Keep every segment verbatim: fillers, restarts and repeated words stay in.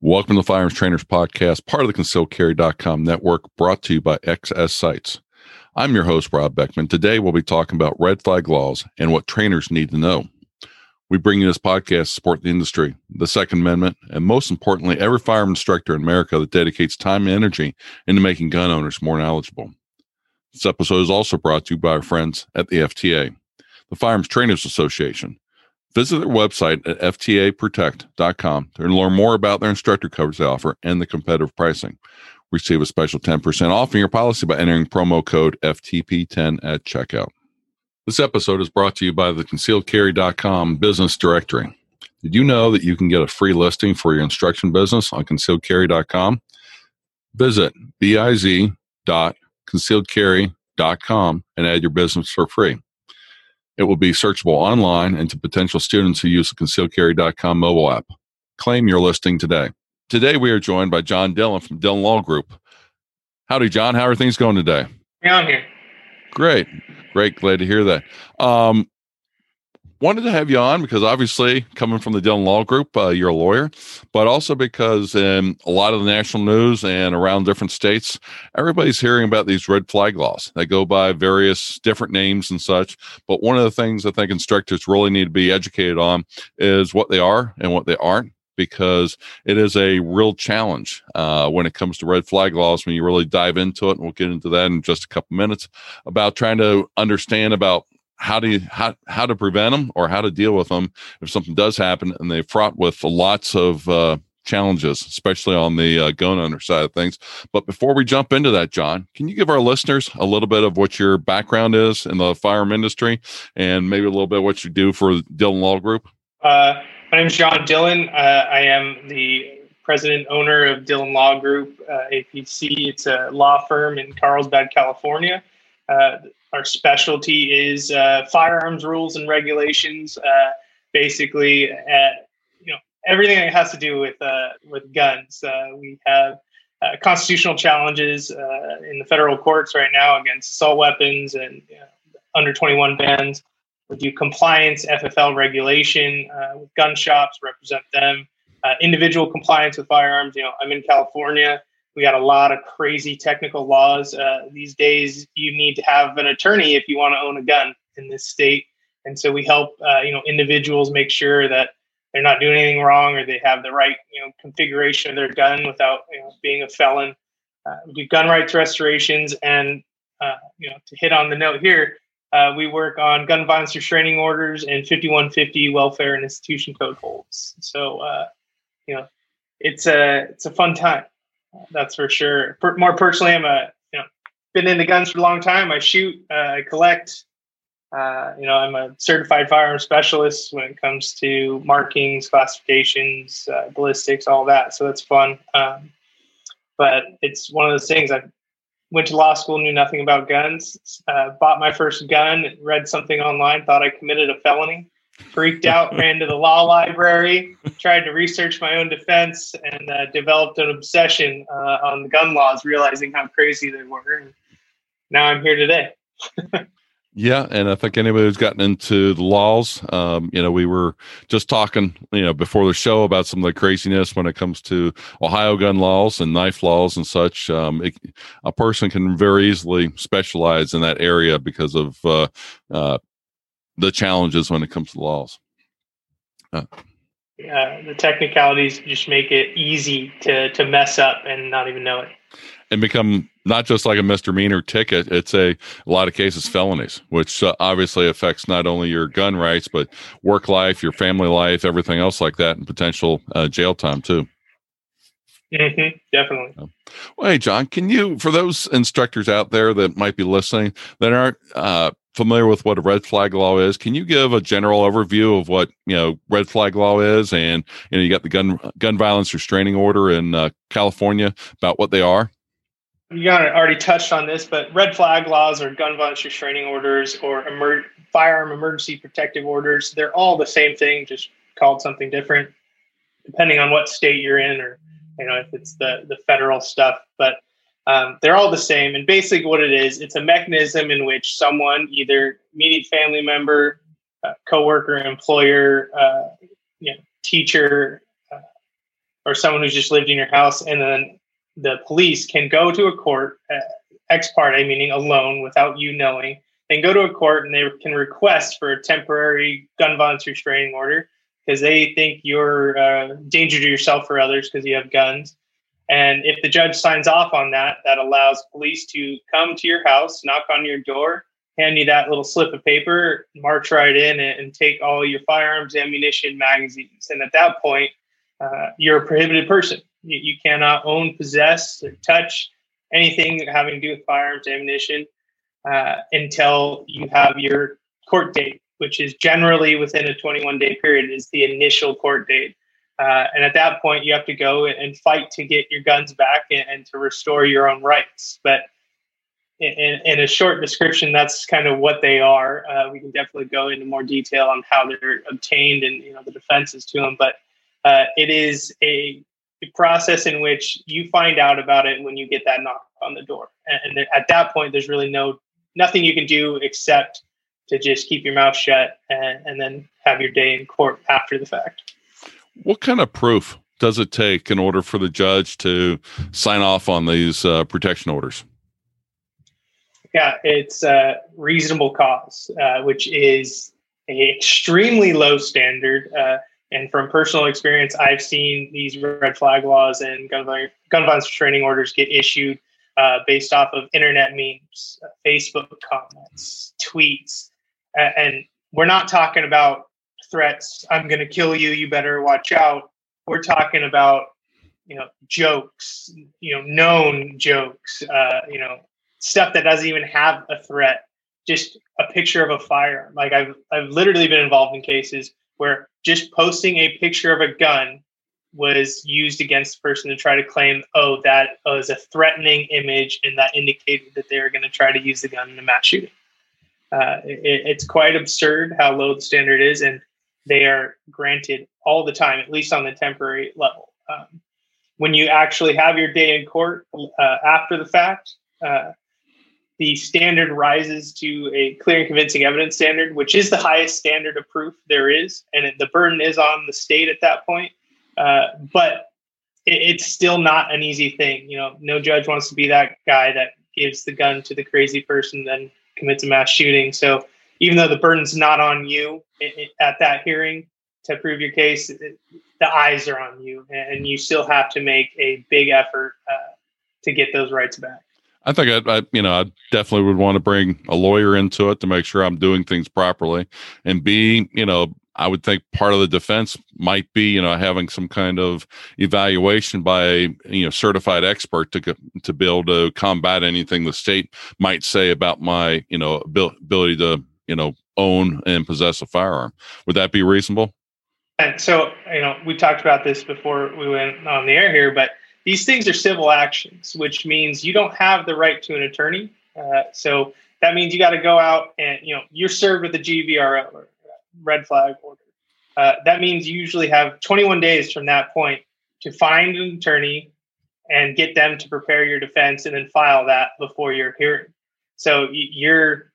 Welcome to the Firearms Trainers Podcast, part of the Concealed Carry dot com network, brought to you by X S Sights. I'm your host, Rob Beckman. Today, we'll be talking about red flag laws and what trainers need to know. We bring you this podcast to support the industry, the Second Amendment, and most importantly, every firearm instructor in America that dedicates time and energy into making gun owners more knowledgeable. This episode is also brought to you by our friends at the F T A, the Firearms Trainers Association. Visit their website at f t a protect dot com to learn more about their instructor coverage they offer and the competitive pricing. Receive a special ten percent off in your policy by entering promo code F T P ten at checkout. This episode is brought to you by the Concealed Carry dot com Business Directory. Did you know that you can get a free listing for your instruction business on Concealed Carry dot com? Visit biz dot concealed carry dot com and add your business for free. It will be searchable online and to potential students who use the Concealed Carry dot com mobile app. Claim your listing today. Today, we are joined by John Dillon from Dillon Law Group. Howdy, John. How are things going today? Yeah, I'm here. Great. Great. Glad to hear that. Um, wanted to have you on because obviously coming from the Dillon Law Group, uh, you're a lawyer, but also because in a lot of the national news and around different states, everybody's hearing about these red flag laws. They go by various different names and such. But one of the things I think instructors really need to be educated on is what they are and what they aren't, because it is a real challenge uh, when it comes to red flag laws, when you really dive into it. And we'll get into that in just a couple minutes about trying to understand about How do you how, how to prevent them or how to deal with them if something does happen, and they're fraught with lots of uh, challenges, especially on the uh, gun owner side of things. But before we jump into that, John, can you give our listeners a little bit of what your background is in the firearm industry and maybe a little bit what you do for Dillon Law Group? Uh, my name is John Dillon. Uh, I am the president owner of Dillon Law Group, uh, A P C. It's a law firm in Carlsbad, California. Uh, Our specialty is uh, firearms rules and regulations. Uh, basically, uh, you know, everything that has to do with uh, with guns. Uh, we have uh, constitutional challenges uh, in the federal courts right now against assault weapons and you know, under twenty-one bans. We do compliance, F F L regulation uh, with gun shops, represent them. Uh, individual compliance with firearms. You know, I'm in California. We got a lot of crazy technical laws. Uh, these days, you need to have an attorney if you want to own a gun in this state. And so we help uh, you know, individuals make sure that they're not doing anything wrong or they have the right you know, configuration of their gun without you know, being a felon. Uh, we do gun rights restorations. And uh, you know, to hit on the note here, uh, we work on gun violence restraining orders and fifty-one fifty welfare and institution code holds. So uh, you know, it's a, it's a fun time. That's for sure. Per- more personally, I'm a you know been into guns for a long time. I shoot, uh, I collect. Uh, you know, I'm a certified firearms specialist when it comes to markings, classifications, uh, ballistics, all that. So that's fun. Um, but it's one of those things. I went to law school, knew nothing about guns. Uh, bought my first gun, read something online, thought I committed a felony. Freaked out, ran to the law library, tried to research my own defense, and uh, developed an obsession uh, on the gun laws, realizing how crazy they were. And now I'm here today. Yeah, and I think anybody who's gotten into the laws, um, you know, we were just talking, you know, before the show about some of the craziness when it comes to Ohio gun laws and knife laws and such. Um, it, a person can very easily specialize in that area because of uh, uh, the challenges when it comes to laws. Uh. Yeah, the technicalities just make it easy to to mess up and not even know it. And become not just like a misdemeanor ticket, it's a, a lot of cases felonies, which uh, obviously affects not only your gun rights, but work life, your family life, everything else like that, and potential uh, jail time too. Mm-hmm, definitely. Yeah. Well, hey, John, can you, for those instructors out there that might be listening that aren't uh, familiar with what a red flag law is, can you give a general overview of what you know red flag law is, and you know you got the gun gun violence restraining order in uh, California, about what they are? You got already touched on this, but red flag laws or gun violence restraining orders or emer- firearm emergency protective orders, they're all the same thing, just called something different depending on what state you're in, or you know if it's the the federal stuff, but Um, they're all the same. And basically what it is, it's a mechanism in which someone, either immediate family member, uh, coworker, employer, uh, you know, teacher, uh, or someone who's just lived in your house, and then the police can go to a court, uh, ex parte, meaning alone, without you knowing, and go to a court and they can request for a temporary gun violence restraining order because they think you're a uh, danger to yourself or others because you have guns. And if the judge signs off on that, that allows police to come to your house, knock on your door, hand you that little slip of paper, march right in and, and take all your firearms, ammunition, magazines. And at that point, uh, you're a prohibited person. You, you cannot own, possess, or touch anything having to do with firearms, ammunition, uh, until you have your court date, which is generally within a twenty-one day period is the initial court date. Uh, and at that point, you have to go and fight to get your guns back and, and to restore your own rights. But in, in a short description, that's kind of what they are. Uh, we can definitely go into more detail on how they're obtained and, you know, the defenses to them. But uh, it is a process in which you find out about it when you get that knock on the door. And, and at that point, there's really no nothing you can do except to just keep your mouth shut and, and then have your day in court after the fact. What kind of proof does it take in order for the judge to sign off on these uh, protection orders? Yeah, it's uh, reasonable cause, uh, which is an extremely low standard. Uh, and from personal experience, I've seen these red flag laws and gun violence, gun violence restraining orders get issued uh, based off of internet memes, Facebook comments, tweets. And we're not talking about threats, I'm going to kill you, you better watch out. We're talking about, you know, jokes, you know, known jokes, uh, you know, stuff that doesn't even have a threat, just a picture of a firearm. Like I've, I've literally been involved in cases where just posting a picture of a gun was used against the person to try to claim, oh, that was a threatening image and that indicated that they were going to try to use the gun in a mass shooting. Uh, it, it's quite absurd how low the standard is, and they are granted all the time, at least on the temporary level. Um, when you actually have your day in court uh, after the fact, uh, the standard rises to a clear and convincing evidence standard, which is the highest standard of proof there is. And it, the burden is on the state at that point. Uh, but it, it's still not an easy thing. You know, no judge wants to be that guy that gives the gun to the crazy person, then commits a mass shooting. So even though the burden's not on you it, it, at that hearing to prove your case, it, the eyes are on you, and you still have to make a big effort uh, to get those rights back. I think I'd, I, you know, I definitely would want to bring a lawyer into it to make sure I'm doing things properly, and B, you know, I would think part of the defense might be, you know, having some kind of evaluation by a, you know, certified expert to to be able to combat anything the state might say about my, you know, ability to, you know, own and possess a firearm. Would that be reasonable? And so, you know, we talked about this before we went on the air here, but these things are civil actions, which means you don't have the right to an attorney. Uh, so that means you got to go out and, you know, you're served with a G V R O or red flag order. Uh, that means you usually have twenty-one days from that point to find an attorney and get them to prepare your defense and then file that before your hearing. So you're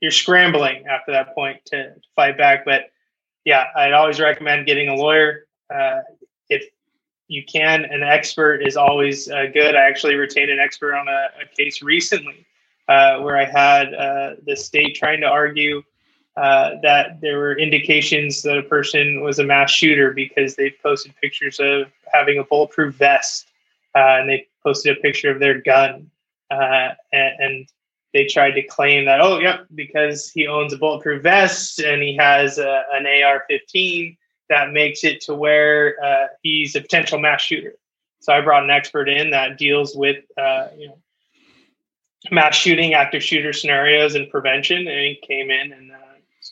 you're scrambling after that point to, to fight back. But yeah, I'd always recommend getting a lawyer uh, if you can. An expert is always uh, good. I actually retained an expert on a, a case recently uh, where I had uh, the state trying to argue Uh, that there were indications that a person was a mass shooter because they posted pictures of having a bulletproof vest uh, and they posted a picture of their gun. Uh, and, and they tried to claim that, oh, yep, because he owns a bulletproof vest and he has a, an A R fifteen, that makes it to where uh, he's a potential mass shooter. So I brought an expert in that deals with, uh, you know, mass shooting, active shooter scenarios and prevention. And he came in and, uh,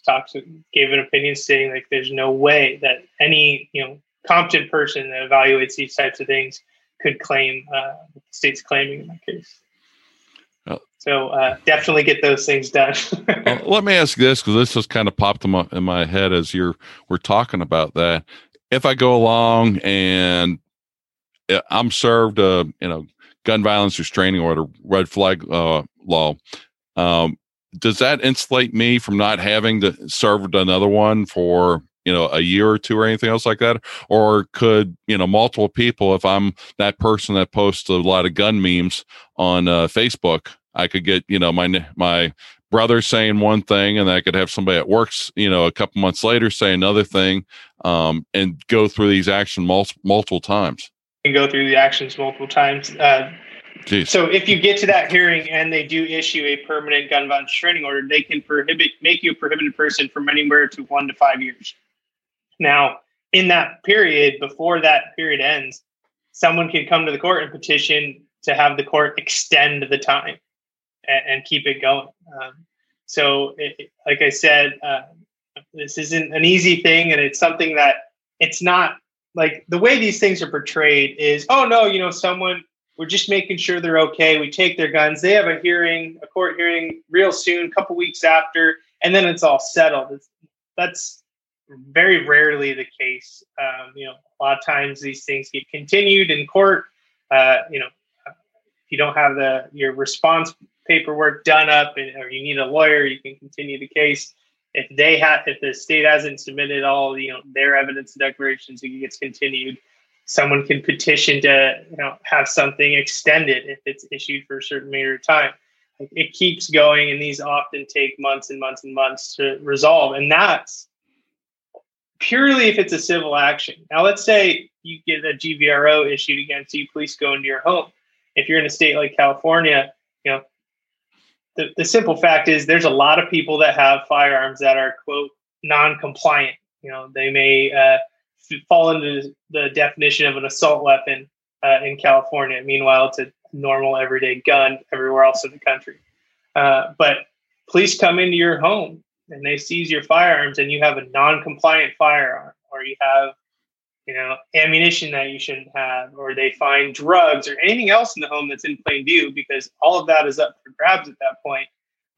talks gave an opinion stating like there's no way that any, you know, competent person that evaluates these types of things could claim uh, the state's claiming in that case. Uh, so uh, definitely get those things done. Well, let me ask this, because this just kind of popped in my, in my head as you're we're talking about that. If I go along and I'm served a you know gun violence restraining order, red flag uh, law. Um, Does that insulate me from not having to serve another one for, you know, a year or two or anything else like that? Or could, you know, multiple people, if I'm that person that posts a lot of gun memes on uh, Facebook, I could get, you know, my, my brother saying one thing, and I could have somebody at work, you know, a couple months later say another thing, um, and go through these actions mul- multiple times. You can go through the actions multiple times. Uh, Jeez. So if you get to that hearing and they do issue a permanent gun violence restraining order, they can prohibit, make you a prohibited person from anywhere to one to five years. Now, in that period, before that period ends, someone can come to the court and petition to have the court extend the time and, and keep it going. Um, so, it, like I said, uh, this isn't an easy thing, and it's something that it's not like the way these things are portrayed is, oh, no, you know, someone, we're just making sure they're okay. We take their guns. They have a hearing, a court hearing real soon, a couple weeks after, and then it's all settled. It's, that's very rarely the case. Um, you know, a lot of times these things get continued in court. Uh, you know, if you don't have the your response paperwork done up, and, or you need a lawyer, you can continue the case. If they have, if the state hasn't submitted all, you know, their evidence and declarations, it gets continued. Someone can petition to, you know, have something extended if it's issued for a certain period of time. It keeps going, and these often take months and months and months to resolve. And that's purely if it's a civil action. Now, let's say you get a G V R O issued against you, police go into your home. If you're in a state like California, you know, the, the simple fact is there's a lot of people that have firearms that are, quote, non-compliant. You know, they may uh, fall into the definition of an assault weapon uh, in California. Meanwhile, it's a normal everyday gun everywhere else in the country. Uh, but police come into your home and they seize your firearms, and you have a non-compliant firearm, or you have, you know, ammunition that you shouldn't have, or they find drugs or anything else in the home that's in plain view, because all of that is up for grabs at that point.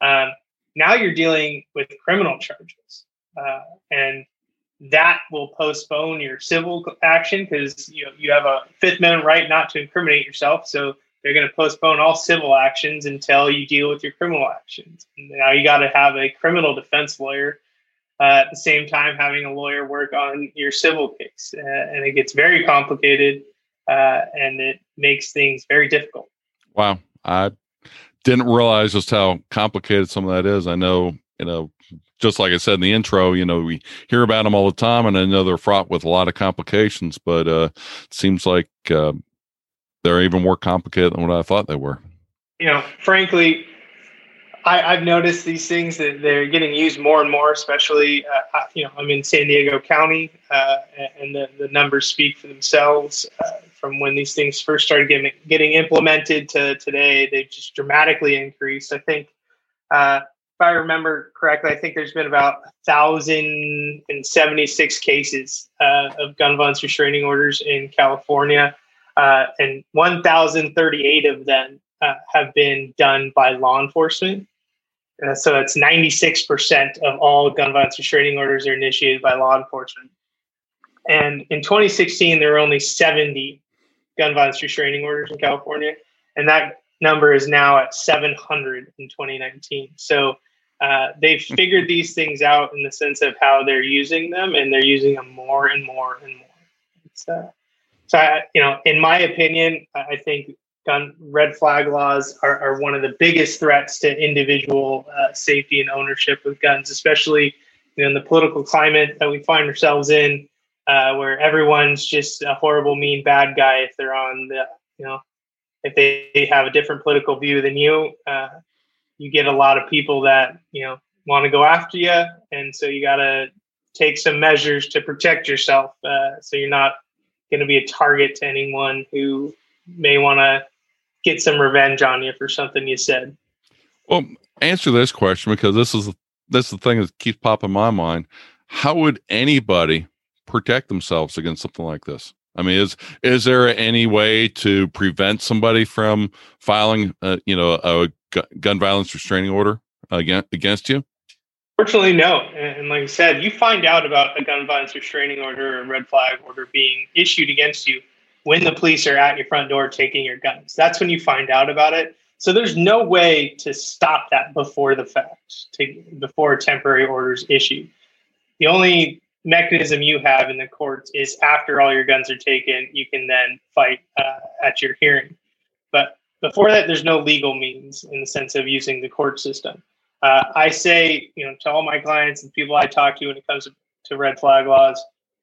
Um, now you're dealing with criminal charges, uh, and that will postpone your civil action, because you know, you have a Fifth Amendment right not to incriminate yourself. So they're going to postpone all civil actions until you deal with your criminal actions. And now you got to have a criminal defense lawyer uh, at the same time having a lawyer work on your civil case. Uh, and it gets very complicated, uh, and it makes things very difficult. Wow. I didn't realize just how complicated some of that is. I know, you know, just like I said in the intro, you know, we hear about them all the time, and I know they're fraught with a lot of complications, but uh, it seems like uh, they're even more complicated than what I thought they were. You know, frankly, I, I've noticed these things that they're getting used more and more, especially, uh, you know, I'm in San Diego County, uh, and the, the numbers speak for themselves. Uh, from when these things first started getting, getting implemented to today, they've just dramatically increased. I think, uh, if I remember correctly, I think there's been about one thousand seventy-six cases uh, of gun violence restraining orders in California, uh, and one thousand thirty-eight of them uh, have been done by law enforcement. Uh, so that's ninety-six percent of all gun violence restraining orders are initiated by law enforcement. And in twenty sixteen, there were only seventy gun violence restraining orders in California, and that number is now at seven hundred in twenty nineteen. So Uh, they've figured these things out in the sense of how they're using them, and they're using them more and more and more. It's, uh, so, I, you know, in my opinion, I think gun red flag laws are, are one of the biggest threats to individual uh, safety and ownership with guns, especially, you know, in the political climate that we find ourselves in, uh, where everyone's just a horrible, mean, bad guy if they're on the, you know, if they have a different political view than you. Uh, You get a lot of people that, you know, want to go after you. And so you got to take some measures to protect yourself. Uh, so you're not going to be a target to anyone who may want to get some revenge on you for something you said. Well, answer this question, because this is, this is the thing that keeps popping in my mind. How would anybody protect themselves against something like this? I mean, is is there any way to prevent somebody from filing, uh, you know, a gu- gun violence restraining order against against you? Fortunately, no. And like I said, you find out about a gun violence restraining order or red flag order being issued against you when the police are at your front door taking your guns. That's when you find out about it. So there's no way to stop that before the fact, to, before a temporary order is issued. The only mechanism you have in the courts is after all your guns are taken, you can then fight uh, at your hearing. But before that, there's no legal means in the sense of using the court system. Uh, I say, you know, to all my clients and people I talk to when it comes to red flag laws,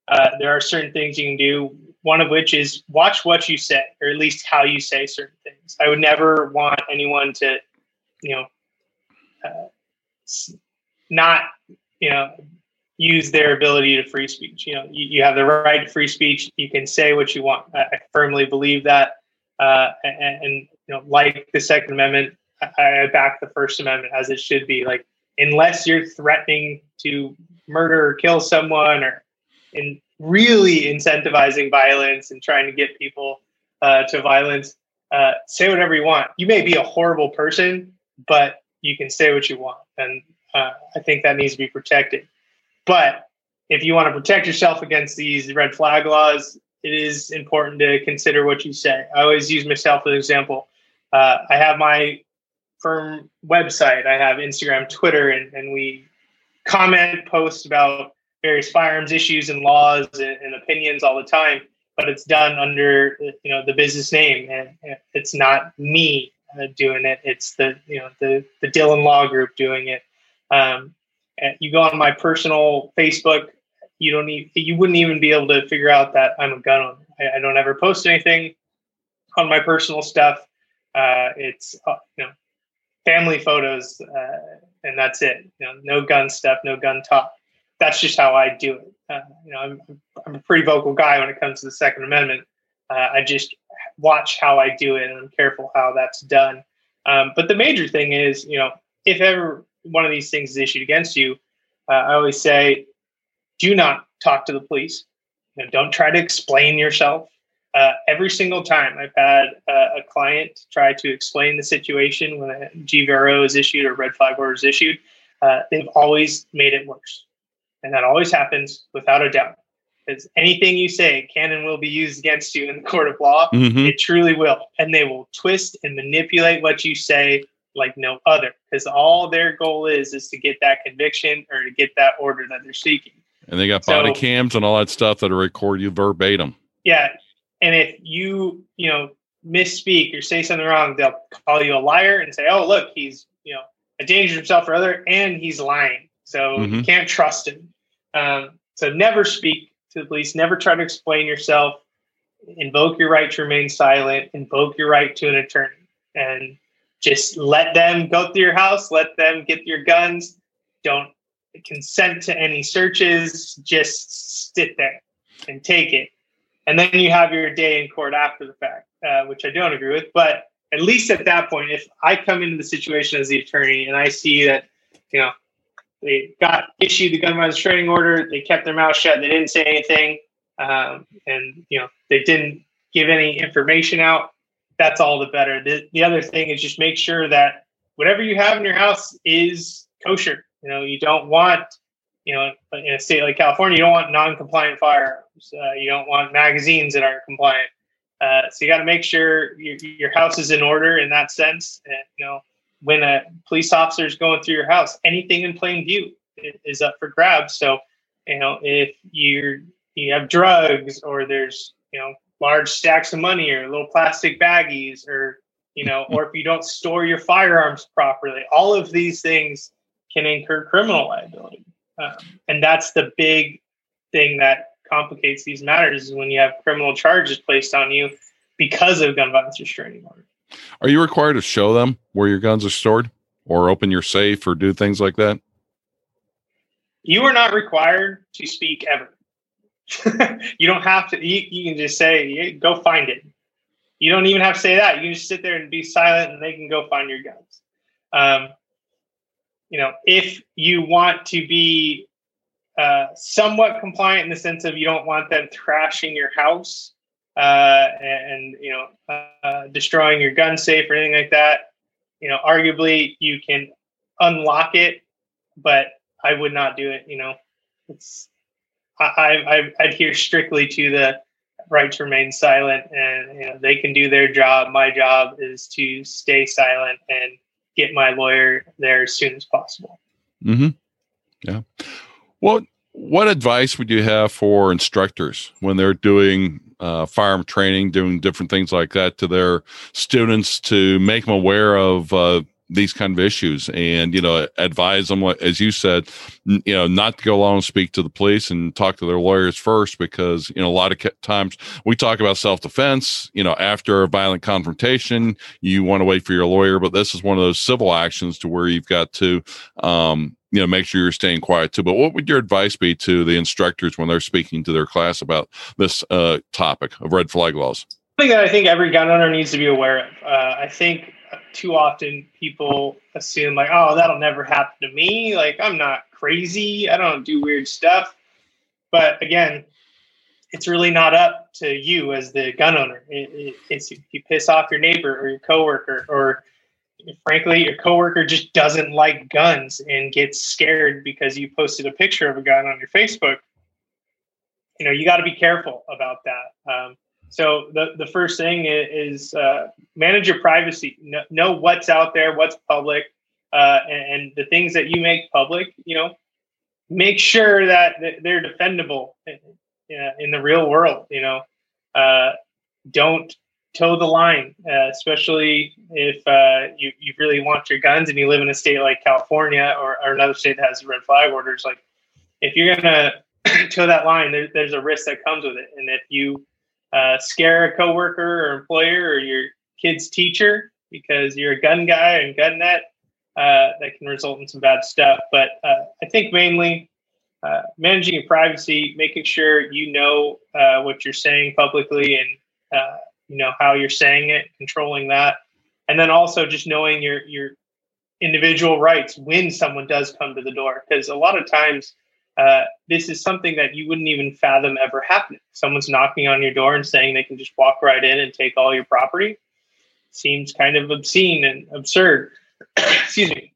uh, there are certain things you can do, one of which is watch what you say, or at least how you say certain things. I would never want anyone to, you know, uh, not, you know, use their ability to free speech. You know, you, you have the right to free speech. You can say what you want. I, I firmly believe that. Uh, and, and, you know, like the Second Amendment, I back the First Amendment as it should be. Like, unless you're threatening to murder or kill someone, or in really incentivizing violence and trying to get people uh, to violence, uh, say whatever you want. You may be a horrible person, but you can say what you want. And uh, I think that needs to be protected. But if you want to protect yourself against these red flag laws, it is important to consider what you say. I always use myself as an example. Uh, I have my firm website, I have Instagram, Twitter, and, and we comment, post about various firearms issues and laws and, and opinions all the time, but it's done under, you know, the business name, and it's not me uh, doing it. It's the, you know, the, the Dillon Law Group doing it. Um, and you go on my personal Facebook, you don't need, you wouldn't even be able to figure out that I'm a gun owner. I, I don't ever post anything on my personal stuff. Uh, it's, you know, family photos, uh, and that's it. You know, no gun stuff, no gun talk. That's just how I do it. Uh, you know, I'm, I'm a pretty vocal guy when it comes to the Second Amendment. Uh, I just watch how I do it, and I'm careful how that's done. Um, but the major thing is, you know, if ever one of these things is issued against you, uh, I always say, do not talk to the police. You know, don't try to explain yourself. Uh, every single time I've had uh, a client try to explain the situation when a G V R O is issued or red flag order is issued, uh, they've always made it worse. And that always happens without a doubt. Because anything you say can and will be used against you in the court of law. Mm-hmm. It truly will. And they will twist and manipulate what you say like no other. Because all their goal is, is to get that conviction or to get that order that they're seeking. And they got so, body cams and all that stuff that record you verbatim. Yeah. And if you, you know, misspeak or say something wrong, they'll call you a liar and say, oh, look, he's, you know, endangered himself or other, and he's lying. So mm-hmm. you can't trust him. Um, so never speak to the police. Never try to explain yourself. Invoke your right to remain silent. Invoke your right to an attorney. And just let them go through your house. Let them get your guns. Don't consent to any searches. Just sit there and take it. And then you have your day in court after the fact, uh, which I don't agree with. But at least at that point, if I come into the situation as the attorney and I see that, you know, they got issued the gun violence restraining order, they kept their mouth shut, they didn't say anything, um, and, you know, they didn't give any information out, that's all the better. The, the other thing is just make sure that whatever you have in your house is kosher. You know, you don't want, you know, in a state like California, you don't want non-compliant firearms. Uh, you don't want magazines that aren't compliant. Uh, so you got to make sure your, your house is in order in that sense. And, you know, when a police officer is going through your house, anything in plain view is up for grabs. So, you know, if you're, you have drugs, or there's, you know, large stacks of money, or little plastic baggies, or, you know, or if you don't store your firearms properly, all of these things can incur criminal liability. Um, and that's the big thing that complicates these matters, is when you have criminal charges placed on you because of gun violence restraining order. Are you required to show them where your guns are stored, or open your safe, or do things like that? You are not required to speak ever. You don't have to. You, you can just say, go find it. You don't even have to say that. You can just sit there and be silent, and they can go find your guns. Um, you know, if you want to be uh, somewhat compliant in the sense of you don't want them thrashing your house, Uh, and, you know, uh, destroying your gun safe or anything like that, you know, arguably you can unlock it, but I would not do it. You know, it's, I, I, I adhere strictly to the right to remain silent, and, you know, they can do their job. My job is to stay silent and get my lawyer there as soon as possible. Mm-hmm. Yeah. Well, What advice would you have for instructors when they're doing uh, firearm training, doing different things like that to their students to make them aware of uh, these kind of issues and, you know, advise them, as you said, n- you know, not to go along and speak to the police and talk to their lawyers first, because, you know, a lot of ca- times we talk about self-defense, you know, after a violent confrontation, you want to wait for your lawyer, but this is one of those civil actions to where you've got to, um, you know, make sure you're staying quiet too. But what would your advice be to the instructors when they're speaking to their class about this uh, topic of red flag laws? Something that I think every gun owner needs to be aware of. Uh, I think too often people assume like, oh, that'll never happen to me. Like, I'm not crazy. I don't do weird stuff. But again, it's really not up to you as the gun owner. It, it, it's if you piss off your neighbor or your coworker, or frankly, your coworker just doesn't like guns and gets scared because you posted a picture of a gun on your Facebook. You know, you got to be careful about that. Um, so the, the first thing is, is uh, manage your privacy. Know, know what's out there, what's public, uh, and, and the things that you make public, you know, make sure that they're defendable in, in the real world. You know, uh, don't toe the line, uh, especially if uh, you, you really want your guns and you live in a state like California or, or another state that has red flag orders. Like, if you're going to toe that line, there, there's a risk that comes with it. And if you uh, scare a coworker or employer or your kid's teacher because you're a gun guy and gun nut, uh, that can result in some bad stuff. But uh, I think mainly uh, managing your privacy, making sure you know uh, what you're saying publicly and, uh, you know, how you're saying it, controlling that. And then also just knowing your, your individual rights when someone does come to the door. Because a lot of times uh, this is something that you wouldn't even fathom ever happening. Someone's knocking on your door and saying they can just walk right in and take all your property. Seems kind of obscene and absurd. Excuse me.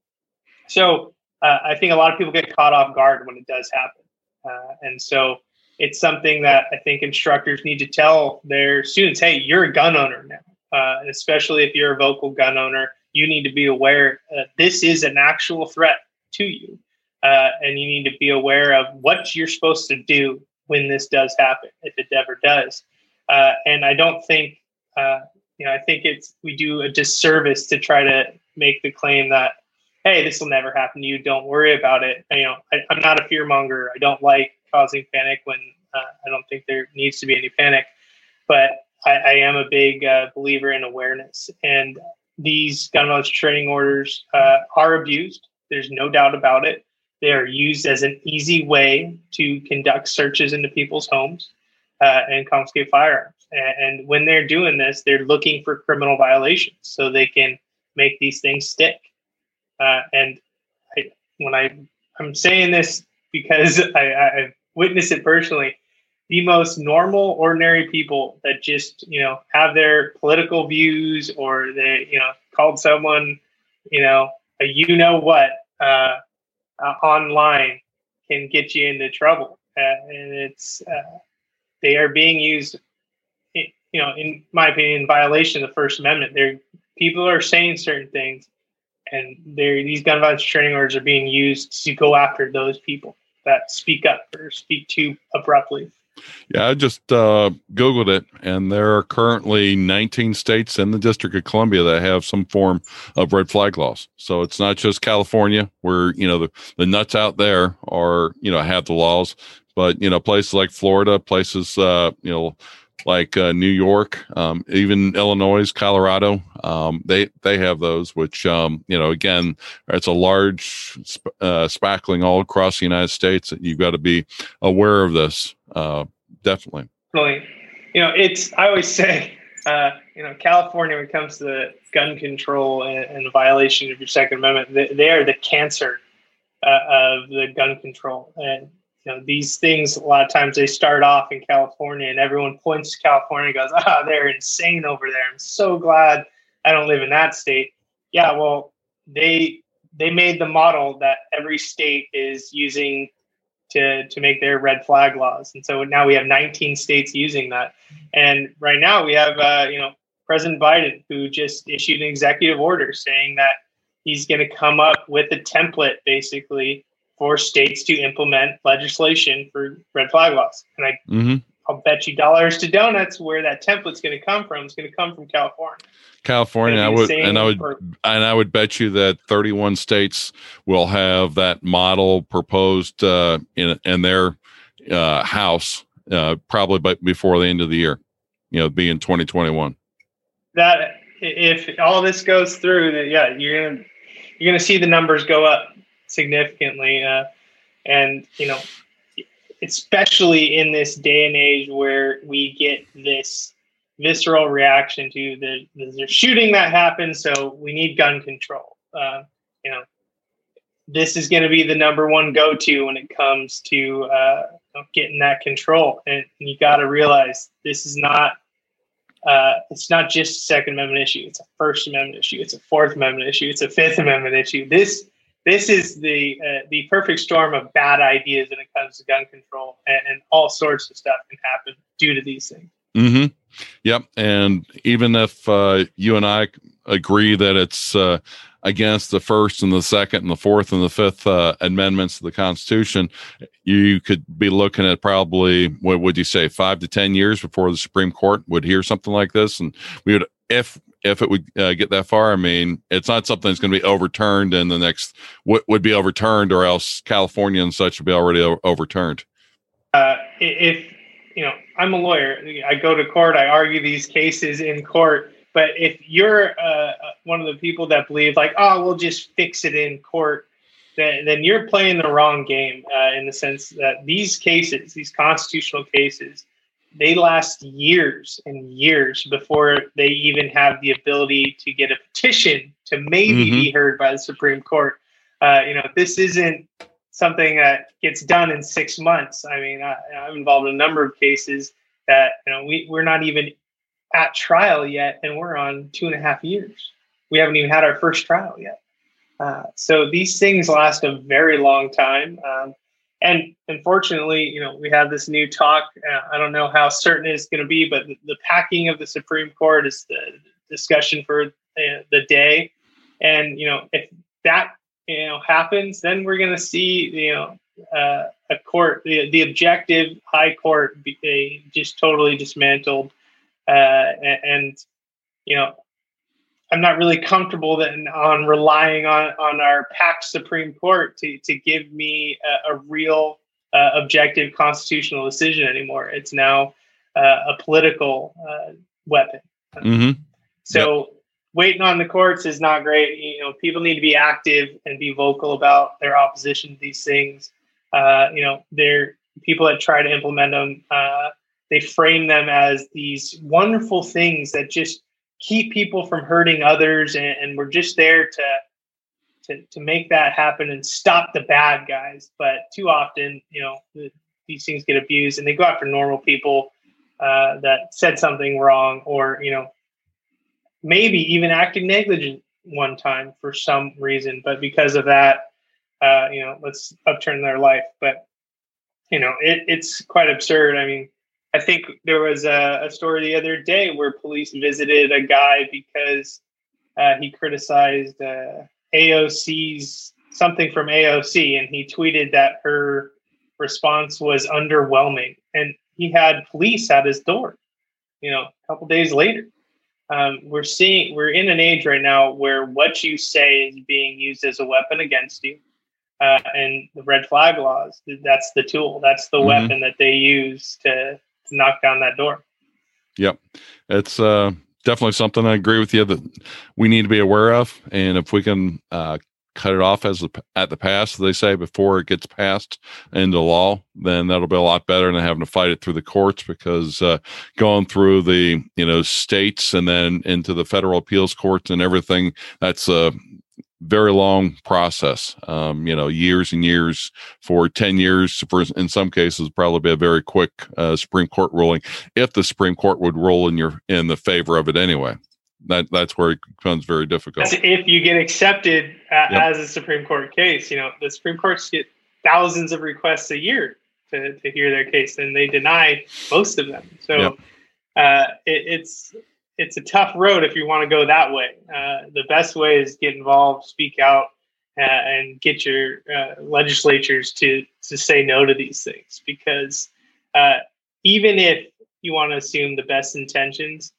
So uh, I think a lot of people get caught off guard when it does happen. Uh, and so it's something that I think instructors need to tell their students, hey, you're a gun owner now. Uh, and especially if you're a vocal gun owner, you need to be aware uh, this is an actual threat to you. Uh, and you need to be aware of what you're supposed to do when this does happen, if it ever does. Uh, and I don't think, uh, you know, I think it's, we do a disservice to try to make the claim that, hey, this will never happen to you. Don't worry about it. You know, I, I'm not a fear monger. I don't like causing panic when uh, I don't think there needs to be any panic, but I, I am a big uh, believer in awareness, and these gun violence training orders uh, are abused. There's no doubt about it. They are used as an easy way to conduct searches into people's homes uh, and confiscate firearms. And, and when they're doing this, they're looking for criminal violations so they can make these things stick. Uh, and I, when I, I'm saying this because I, I've witness it personally, the most normal, ordinary people that just, you know, have their political views, or they, you know, called someone, you know, a you know what uh, uh, online can get you into trouble. Uh, and it's, uh, they are being used, in, you know, in my opinion, in violation of the First Amendment. They're, people are saying certain things, and they're, these gun violence training orders are being used to go after those people that speak up or speak too abruptly. Yeah, I just uh, Googled it, and there are currently nineteen states in the District of Columbia that have some form of red flag laws. So it's not just California where, you know, the, the nuts out there are, you know, have the laws, but, you know, places like Florida, places, uh, you know, like uh, New York, um, even Illinois, Colorado, um, they they have those, which, um, you know, again, it's a large sp- uh, spackling all across the United States that you've got to be aware of this. Uh, definitely. Really, you know, it's, I always say, uh, you know, California, when it comes to the gun control and, and the violation of your Second Amendment, they, they are the cancer uh, of the gun control. And you know, these things, a lot of times they start off in California, and everyone points to California and goes, ah, oh, they're insane over there. I'm so glad I don't live in that state. Yeah, well, they they made the model that every state is using to, to make their red flag laws. And so now we have nineteen states using that. And right now we have, uh, you know, President Biden, who just issued an executive order saying that he's going to come up with a template, basically, for states to implement legislation for red flag laws. And I, mm-hmm. I'll bet you dollars to donuts where that template's going to come from. It's going to come from California. California, I would, and I would, or, and I would bet you that thirty-one states will have that model proposed uh, in in their uh, house uh, probably, by, before the end of the year. You know, be in twenty twenty-one. That if all this goes through, that yeah, you're gonna you're gonna see the numbers go up significantly, uh, and you know, especially in this day and age where we get this visceral reaction to the, the shooting that happened. So we need gun control. Uh, you know, this is going to be the number one go-to when it comes to uh, getting that control. And you got to realize this is not, uh, it's not just a Second Amendment issue. It's a First Amendment issue. It's a Fourth Amendment issue. It's a Fifth Amendment issue. This, this is the, uh, the perfect storm of bad ideas when it comes to gun control, and, and all sorts of stuff can happen due to these things. Mm-hmm. Yep. And even if uh, you and I agree that it's uh, against the First and the Second and the Fourth and the Fifth uh, Amendments of the Constitution, you could be looking at probably, what would you say, five to ten years before the Supreme Court would hear something like this. And we would, if if it would uh, get that far, I mean, it's not something that's going to be overturned in the next, what would be overturned, or else California and such would be already o- overturned. Uh, if You know, I'm a lawyer. I go to court. I argue these cases in court. But if you're uh, one of the people that believe like, oh, we'll just fix it in court, then, then you're playing the wrong game uh, in the sense that these cases, these constitutional cases, they last years and years before they even have the ability to get a petition to maybe mm-hmm. be heard by the Supreme Court. Uh, you know, this isn't something that gets done in six months. I mean, I, I'm involved in a number of cases that, you know, we, we're not even at trial yet, and we're on two and a half years. We haven't even had our first trial yet. Uh, so these things last a very long time. Um, and unfortunately, you know, we have this new talk. Uh, I don't know how certain it's going to be, but the, the packing of the Supreme Court is the discussion for uh, the day. And, you know, if that you know, happens, then we're going to see, you know, uh, a court, the, the objective high court be, uh, just totally dismantled. Uh, and, and, you know, I'm not really comfortable that on relying on, on our packed Supreme Court to, to give me a, a real uh, objective constitutional decision anymore. It's now uh, a political uh, weapon. Mm-hmm. So, yep. Waiting on the courts is not great. You know, people need to be active and be vocal about their opposition to these things. Uh, you know, they're people that try to implement them. Uh, they frame them as these wonderful things that just keep people from hurting others, and, and we're just there to to to make that happen and stop the bad guys. But too often, you know, these things get abused, and they go after normal people uh, that said something wrong, or you know. Maybe even acting negligent one time for some reason, but because of that, uh, you know, let's upturn their life. But, you know, it, it's quite absurd. I mean, I think there was a, a story the other day where police visited a guy because uh, he criticized uh, A O C's, something from A O C, and he tweeted that her response was underwhelming. And he had police at his door, you know, a couple days later. Um, we're seeing we're in an age right now where what you say is being used as a weapon against you, uh, and the red flag laws. That's the tool. That's the mm-hmm. weapon that they use to, to knock down that door. Yep, it's uh, definitely something I agree with you that we need to be aware of, and if we can uh, cut it off as the, at the pass, they say, before it gets passed into law, then that'll be a lot better than having to fight it through the courts, because uh, going through the, you know, states and then into the federal appeals courts and everything, that's a very long process, um, you know, years and years for ten years, for, in some cases, probably be a very quick uh, Supreme Court ruling, if the Supreme Court would rule in your in the favor of it anyway. That that's where it becomes very difficult. If you get accepted uh, yep. as a Supreme Court case, you know, the Supreme Courts get thousands of requests a year to, to hear their case, and they deny most of them. So yep. uh, it, it's it's a tough road if you want to go that way. Uh, the best way is get involved, speak out, uh, and get your uh, legislatures to to say no to these things, because uh, even if you want to assume the best intentions,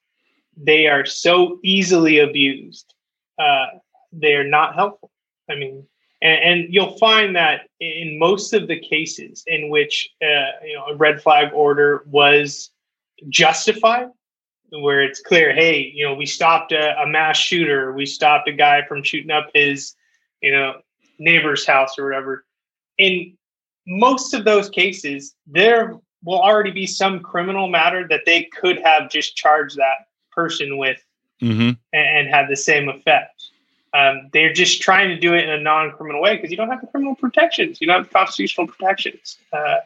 they are so easily abused. Uh, they are not helpful. I mean, and, and you'll find that in most of the cases in which uh, you know, a red flag order was justified, where it's clear, hey, you know, we stopped a, a mass shooter, we stopped a guy from shooting up his, you know, neighbor's house or whatever. In most of those cases, there will already be some criminal matter that they could have just charged that person with, mm-hmm. and have the same effect. Um, they're just trying to do it in a non-criminal way because you don't have the criminal protections. You don't have constitutional protections uh,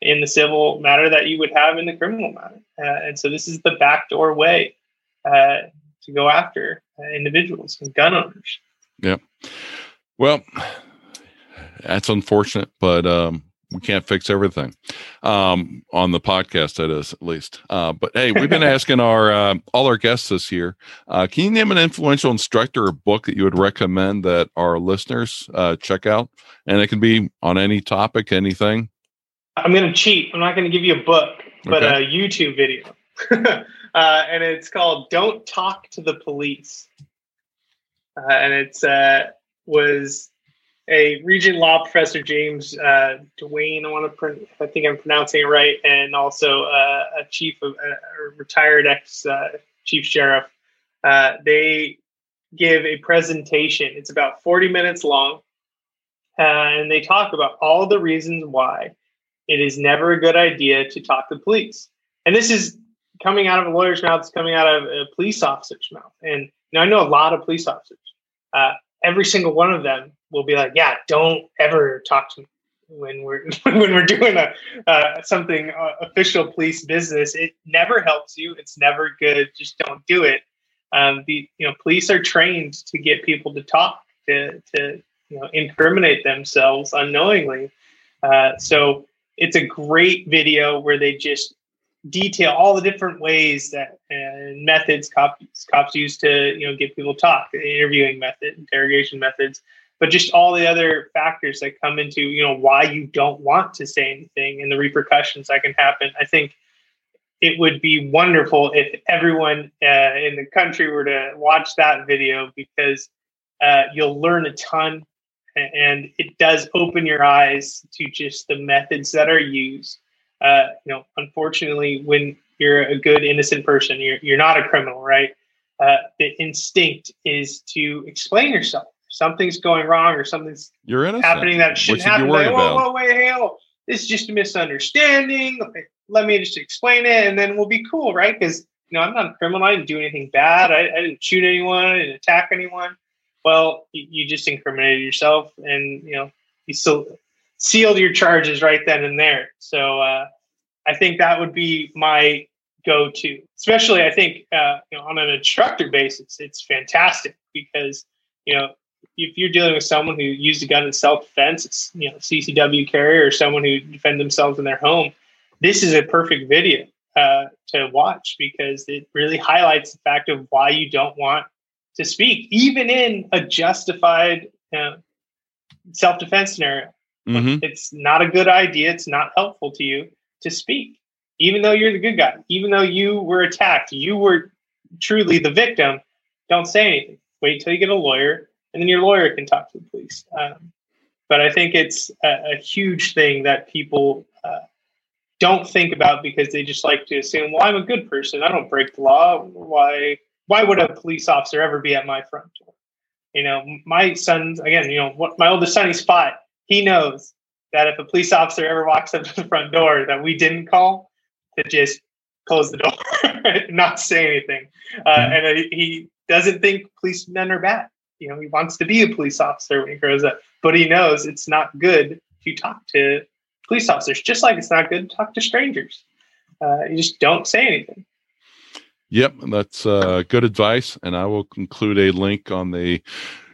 in the civil matter that you would have in the criminal matter. Uh, and so this is the backdoor way uh, to go after uh, individuals and gun owners. Yeah. Well, that's unfortunate, but um, we can't fix everything um, on the podcast, that is, at least. Uh, but hey, we've been asking our uh, all our guests this year, uh, can you name an influential instructor or book that you would recommend that our listeners uh, check out? And it can be on any topic, anything. I'm going to cheat. I'm not going to give you a book, but okay. a YouTube video. uh, and it's called Don't Talk to the Police. Uh, and it's uh, was... a Regent Law Professor, James uh, Duane, I want to, pr- I think I'm pronouncing it right, and also uh, a chief of uh, a retired ex uh, chief sheriff. Uh, they give a presentation. It's about forty minutes long, uh, and they talk about all the reasons why it is never a good idea to talk to the police. And this is coming out of a lawyer's mouth. It's coming out of a police officer's mouth. And you know, I know a lot of police officers. Uh, every single one of them will be like, yeah, don't ever talk to me when we're when we're doing a uh, something uh, official police business. It never helps you. It's never good. Just don't do it. Um, the you know police are trained to get people to talk to to you know incriminate themselves unknowingly. Uh, so it's a great video where they just detail all the different ways that uh, methods cops cops use to you know get people to talk, interviewing method, interrogation methods. But just all the other factors that come into, you know, why you don't want to say anything and the repercussions that can happen. I think it would be wonderful if everyone uh, in the country were to watch that video, because uh, you'll learn a ton, and it does open your eyes to just the methods that are used. Uh, you know, unfortunately, when you're a good, innocent person, you're you're not a criminal, right? Uh, the instinct is to explain yourself. Something's going wrong, or something's You're happening that shouldn't should happen. Like, whoa, whoa, wait, hey, oh, this is just a misunderstanding. Let me just explain it, and then we'll be cool, right? Because you know, I'm not a criminal. I didn't do anything bad. I, I didn't shoot anyone. I didn't attack anyone. Well, you, you just incriminated yourself, and you know, you still sealed your charges right then and there. So, uh, I think that would be my go-to. Especially, I think uh, you know, on an instructor basis, it's fantastic because you know. If you're dealing with someone who used a gun in self-defense, it's, you know, C C W carrier, or someone who defend themselves in their home, this is a perfect video uh, to watch, because it really highlights the fact of why you don't want to speak, even in a justified uh, self-defense scenario. Mm-hmm. It's not a good idea. It's not helpful to you to speak, even though you're the good guy, even though you were attacked, you were truly the victim. Don't say anything. Wait till you get a lawyer. And then your lawyer can talk to the police. Um, but I think it's a, a huge thing that people uh, don't think about, because they just like to assume, well, I'm a good person. I don't break the law. Why Why would a police officer ever be at my front door? You know, my son's, again, you know, what, my oldest son, he's five. He knows that if a police officer ever walks up to the front door that we didn't call, to just close the door and not say anything. Uh, and he doesn't think policemen are bad. You know, he wants to be a police officer when he grows up, but he knows it's not good to talk to police officers, just like it's not good to talk to strangers. Uh, you just don't say anything. Yep. That's uh, good advice. And I will include a link on the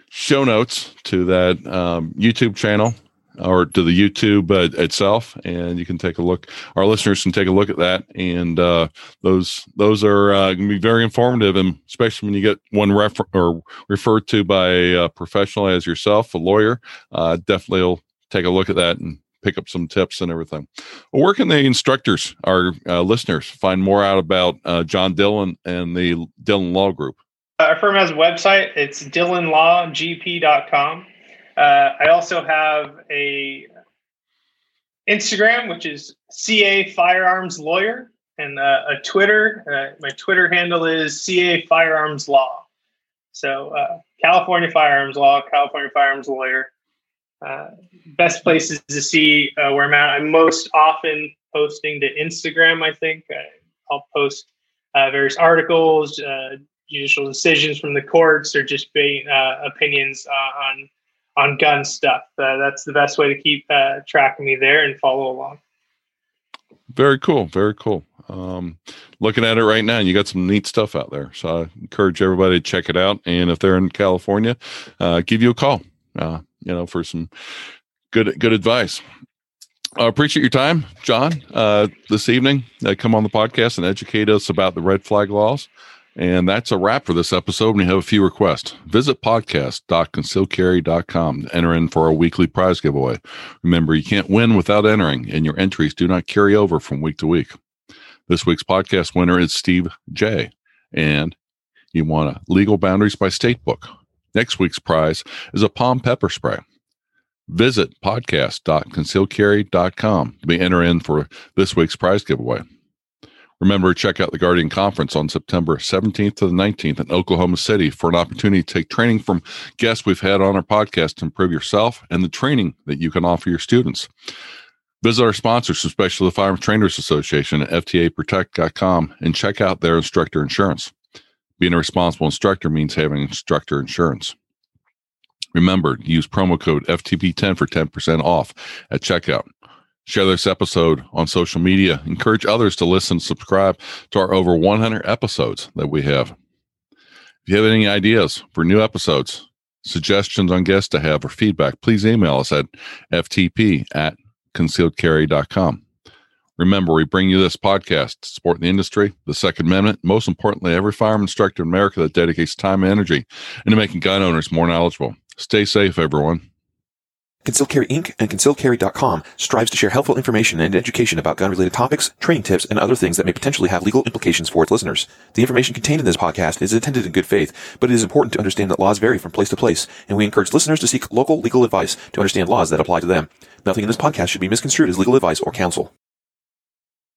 show notes to that um, YouTube channel. or to the YouTube uh, itself, and you can take a look. Our listeners can take a look at that, and uh, those those are uh, going to be very informative, and especially when you get one refer- or referred to by a professional as yourself, a lawyer, uh, definitely will take a look at that and pick up some tips and everything. Well, where can the instructors, our uh, listeners, find more out about uh, John Dillon and the Dillon Law Group? Our firm has a website. It's Dillon Law G P dot com. Uh, I also have a Instagram, which is C A Firearms Lawyer, and uh, a Twitter. Uh, my Twitter handle is C A Firearms Law. So uh, California Firearms Law, California Firearms Lawyer. Uh, best places to see uh, where I'm at. I'm most often posting to Instagram, I think. I'll post uh, various articles, uh, judicial decisions from the courts, or just being, uh, opinions uh, on on gun stuff. Uh, that's the best way to keep uh, track of me there and follow along. Very cool. Very cool. Um, looking at it right now, and you got some neat stuff out there. So I encourage everybody to check it out. And if they're in California, uh, give you a call, uh, you know, for some good, good advice. I appreciate your time, John, uh, this evening. Uh, come on the podcast and educate us about the red flag laws. And that's a wrap for this episode. We have a few requests. Visit podcast dot concealed carry dot com to enter in for our weekly prize giveaway. Remember, you can't win without entering, and your entries do not carry over from week to week. This week's podcast winner is Steve J. And you want a Legal Boundaries by State book. Next week's prize is a palm pepper spray. Visit podcast dot concealed carry dot com to be enter in for this week's prize giveaway. Remember, check out the Guardian Conference on September seventeenth to the nineteenth in Oklahoma City for an opportunity to take training from guests we've had on our podcast to improve yourself and the training that you can offer your students. Visit our sponsors, especially the Firearms Trainers Association at f t a protect dot com, and check out their instructor insurance. Being a responsible instructor means having instructor insurance. Remember, use promo code F T P ten for ten percent off at checkout. Share this episode on social media. Encourage others to listen, subscribe to our over one hundred episodes that we have. If you have any ideas for new episodes, suggestions on guests to have, or feedback, please email us at f t p at concealed carry dot com. Remember, we bring you this podcast to support the industry, the Second Amendment, most importantly, every firearm instructor in America that dedicates time and energy into making gun owners more knowledgeable. Stay safe, everyone. Concealed Carry Incorporated and Concealed Carry dot com strives to share helpful information and education about gun-related topics, training tips, and other things that may potentially have legal implications for its listeners. The information contained in this podcast is intended in good faith, but it is important to understand that laws vary from place to place, and we encourage listeners to seek local legal advice to understand laws that apply to them. Nothing in this podcast should be misconstrued as legal advice or counsel.